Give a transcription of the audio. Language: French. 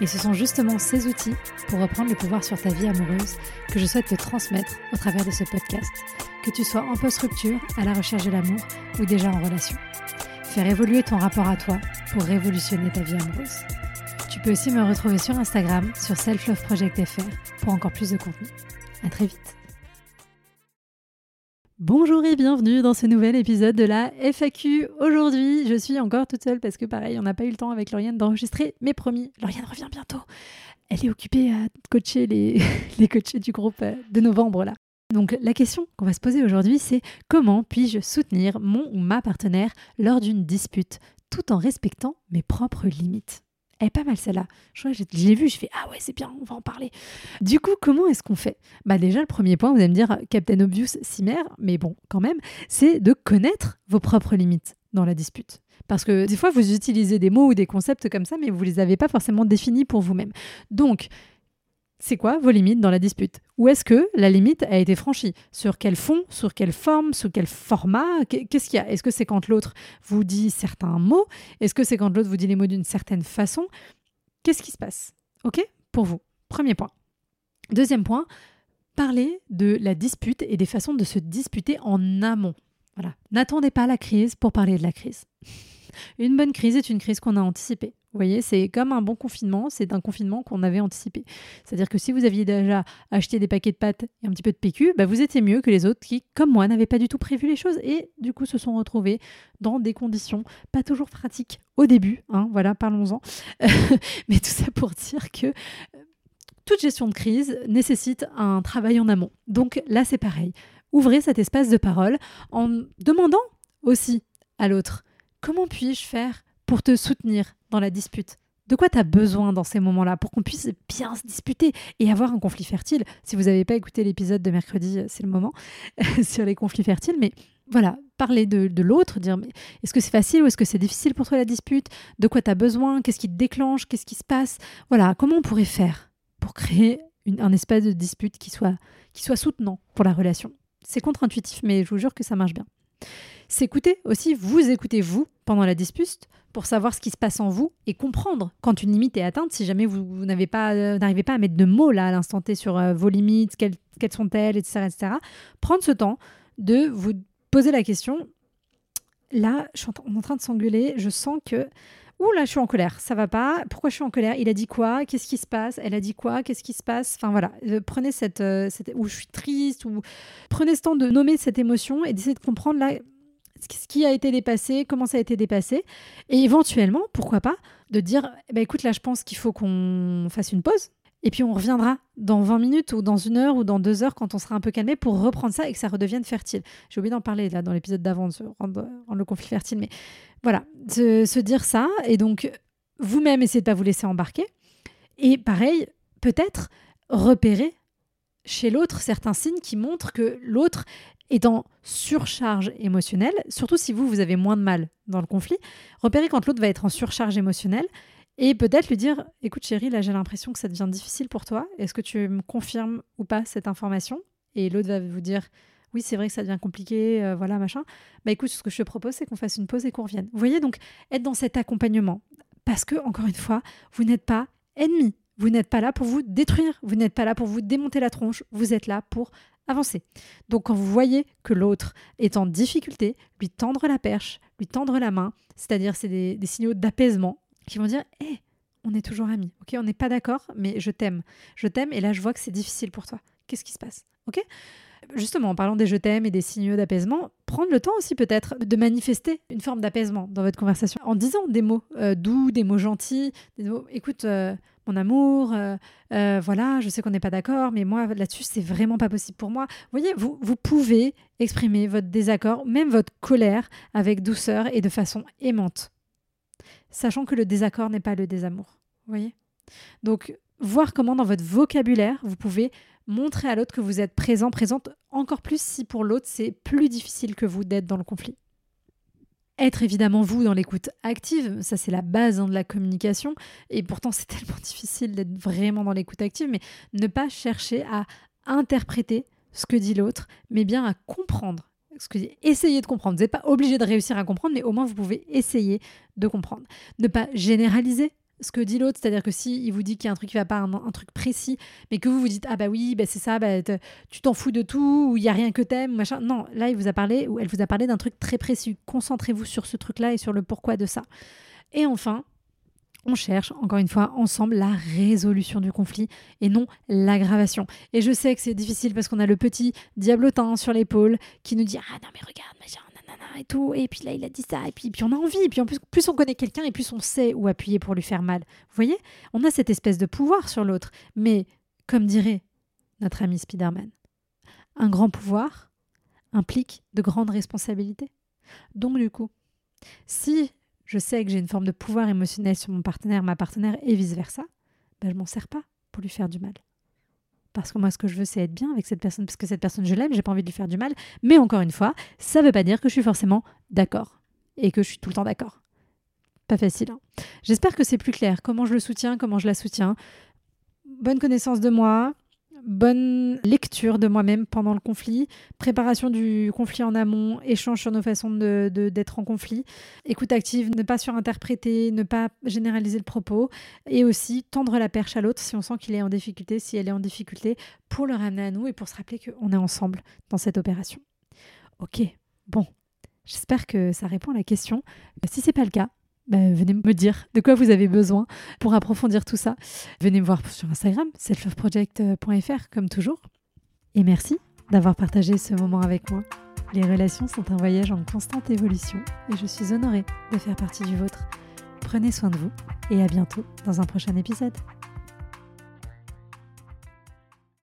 Et ce sont justement ces outils, pour reprendre le pouvoir sur ta vie amoureuse, que je souhaite te transmettre au travers de ce podcast, que tu sois en post-rupture, à la recherche de l'amour ou déjà en relation. Faire évoluer ton rapport à toi pour révolutionner ta vie amoureuse. Tu peux aussi me retrouver sur Instagram, sur selfloveproject.fr, pour encore plus de contenu. À très vite. Bonjour et bienvenue dans ce nouvel épisode de la FAQ. Aujourd'hui, je suis encore toute seule parce que pareil, on n'a pas eu le temps avec Lauriane d'enregistrer, mais promis, Lauriane revient bientôt. Elle est occupée à coacher les coachés du groupe de novembre là. Donc la question qu'on va se poser aujourd'hui, c'est comment puis-je soutenir mon ou ma partenaire lors d'une dispute tout en respectant mes propres limites ? Elle est pas mal celle-là. Je crois que je l'ai vue, je fais ah ouais, c'est bien, on va en parler. Du coup, comment est-ce qu'on fait ? Bah déjà, le premier point, vous allez me dire Captain Obvious, Cimer, mais bon, quand même, c'est de connaître vos propres limites dans la dispute. Parce que des fois, vous utilisez des mots ou des concepts comme ça, mais vous les avez pas forcément définis pour vous-même. Donc, c'est quoi vos limites dans la dispute ? Où est-ce que la limite a été franchie ? Sur quel fond ? Sur quelle forme ? Sur quel format ? Qu'est-ce qu'il y a ? Est-ce que c'est quand l'autre vous dit certains mots ? Est-ce que c'est quand l'autre vous dit les mots d'une certaine façon ? Qu'est-ce qui se passe ? OK ? Pour vous. Premier point. Deuxième point, parler de la dispute et des façons de se disputer en amont. Voilà. N'attendez pas la crise pour parler de la crise. Une bonne crise est une crise qu'on a anticipée. Vous voyez, c'est comme un bon confinement, c'est un confinement qu'on avait anticipé. C'est-à-dire que si vous aviez déjà acheté des paquets de pâtes et un petit peu de PQ, bah vous étiez mieux que les autres qui, comme moi, n'avaient pas du tout prévu les choses et du coup se sont retrouvés dans des conditions pas toujours pratiques au début. Hein, voilà, parlons-en. Mais tout ça pour dire que toute gestion de crise nécessite un travail en amont. Donc là, c'est pareil. Ouvrez cet espace de parole en demandant aussi à l'autre « Comment puis-je faire pour te soutenir ?» dans la dispute. De quoi tu as besoin dans ces moments-là pour qu'on puisse bien se disputer et avoir un conflit fertile ? Si vous n'avez pas écouté l'épisode de mercredi, c'est le moment, sur les conflits fertiles. Mais voilà, parler de l'autre, dire mais est-ce que c'est facile ou est-ce que c'est difficile pour toi la dispute ? De quoi tu as besoin ? Qu'est-ce qui te déclenche ? Qu'est-ce qui se passe ? Voilà, comment on pourrait faire pour créer un espace de dispute qui soit soutenant pour la relation ? C'est contre-intuitif, mais je vous jure que ça marche bien. S'écouter aussi, vous écoutez vous pendant la dispute pour savoir ce qui se passe en vous et comprendre quand une limite est atteinte, si jamais vous n'arrivez pas à mettre de mots là à l'instant T sur vos limites, quelles sont-elles, etc., etc. Prendre ce temps de vous poser la question. Là, on est en train de s'engueuler, je sens que... Ouh là, je suis en colère, ça va pas. Pourquoi je suis en colère ? Il a dit quoi ? Qu'est-ce qui se passe ? Elle a dit quoi ? Qu'est-ce qui se passe ? Enfin voilà, prenez cette ou je suis triste, ou prenez ce temps de nommer cette émotion et d'essayer de comprendre là ce qui a été dépassé, comment ça a été dépassé, et éventuellement, pourquoi pas, de dire bah écoute là, je pense qu'il faut qu'on fasse une pause. Et puis on reviendra dans 20 minutes ou dans 1 heure ou dans 2 heures quand on sera un peu calmé pour reprendre ça et que ça redevienne fertile. J'ai oublié d'en parler là dans l'épisode d'avant, de rendre le conflit fertile. Mais voilà, se dire ça et donc vous-même essayez de pas vous laisser embarquer. Et pareil, peut-être repérer chez l'autre certains signes qui montrent que l'autre est en surcharge émotionnelle. Surtout si vous avez moins de mal dans le conflit, repérer quand l'autre va être en surcharge émotionnelle. Et peut-être lui dire, écoute chérie, là j'ai l'impression que ça devient difficile pour toi. Est-ce que tu me confirmes ou pas cette information ? Et l'autre va vous dire, oui c'est vrai que ça devient compliqué, voilà machin. Bah écoute, ce que je te propose c'est qu'on fasse une pause et qu'on revienne. Vous voyez donc, être dans cet accompagnement. Parce que, encore une fois, vous n'êtes pas ennemi. Vous n'êtes pas là pour vous détruire. Vous n'êtes pas là pour vous démonter la tronche. Vous êtes là pour avancer. Donc quand vous voyez que l'autre est en difficulté, lui tendre la perche, lui tendre la main. C'est-à-dire c'est des signaux d'apaisement. Qui vont dire « Hé, on est toujours amis, ok, on n'est pas d'accord, mais je t'aime. Je t'aime et là, je vois que c'est difficile pour toi. Qu'est-ce qui se passe ?» Ok ? Justement, en parlant des « je t'aime » et des signaux d'apaisement, prendre le temps aussi peut-être de manifester une forme d'apaisement dans votre conversation en disant des mots doux, des mots gentils, des mots « écoute, mon amour, voilà, je sais qu'on n'est pas d'accord, mais moi, là-dessus, c'est vraiment pas possible pour moi. » Vous voyez, vous pouvez exprimer votre désaccord, même votre colère, avec douceur et de façon aimante. Sachant que le désaccord n'est pas le désamour, vous voyez ? Donc, voir comment dans votre vocabulaire, vous pouvez montrer à l'autre que vous êtes présent, présente, encore plus si pour l'autre, c'est plus difficile que vous d'être dans le conflit. Être évidemment vous dans l'écoute active, ça c'est la base de la communication, et pourtant c'est tellement difficile d'être vraiment dans l'écoute active, mais ne pas chercher à interpréter ce que dit l'autre, mais bien à comprendre. Essayez de comprendre. Vous n'êtes pas obligé de réussir à comprendre, mais au moins vous pouvez essayer de comprendre. Ne pas généraliser ce que dit l'autre, c'est-à-dire que s'il vous dit qu'il y a un truc qui ne va pas, un truc précis, mais que vous vous dites « Ah bah oui, bah c'est ça, bah tu t'en fous de tout, ou il n'y a rien que t'aimes, machin. » Non, là, il vous a parlé, ou elle vous a parlé d'un truc très précis. Concentrez-vous sur ce truc-là et sur le pourquoi de ça. Et enfin, on cherche, encore une fois, ensemble, la résolution du conflit et non l'aggravation. Et je sais que c'est difficile parce qu'on a le petit diablotin sur l'épaule qui nous dit « Ah non, mais regarde, machin, nanana, et tout. Et puis là, il a dit ça. Et puis on a envie. Et puis en plus on connaît quelqu'un et plus on sait où appuyer pour lui faire mal. » Vous voyez, on a cette espèce de pouvoir sur l'autre. Mais, comme dirait notre ami Spider-Man, un grand pouvoir implique de grandes responsabilités. Donc du coup, si je sais que j'ai une forme de pouvoir émotionnel sur mon partenaire, ma partenaire et vice-versa, ben je ne m'en sers pas pour lui faire du mal. Parce que moi, ce que je veux, c'est être bien avec cette personne, parce que cette personne, je l'aime, je n'ai pas envie de lui faire du mal. Mais encore une fois, ça ne veut pas dire que je suis forcément d'accord et que je suis tout le temps d'accord. Pas facile, hein. J'espère que c'est plus clair. Comment je le soutiens, comment je la soutiens. Bonne connaissance de moi, bonne lecture de moi-même pendant le conflit, préparation du conflit en amont, échange sur nos façons d'être en conflit, écoute active, ne pas surinterpréter, ne pas généraliser le propos, et aussi tendre la perche à l'autre si on sent qu'il est en difficulté, si elle est en difficulté, pour le ramener à nous et pour se rappeler qu'on est ensemble dans cette opération. Ok, bon, j'espère que ça répond à la question. Si c'est pas le cas, venez me dire de quoi vous avez besoin pour approfondir tout ça. Venez me voir sur Instagram, selfloveproject.fr, comme toujours. Et merci d'avoir partagé ce moment avec moi. Les relations sont un voyage en constante évolution et je suis honorée de faire partie du vôtre. Prenez soin de vous et à bientôt dans un prochain épisode.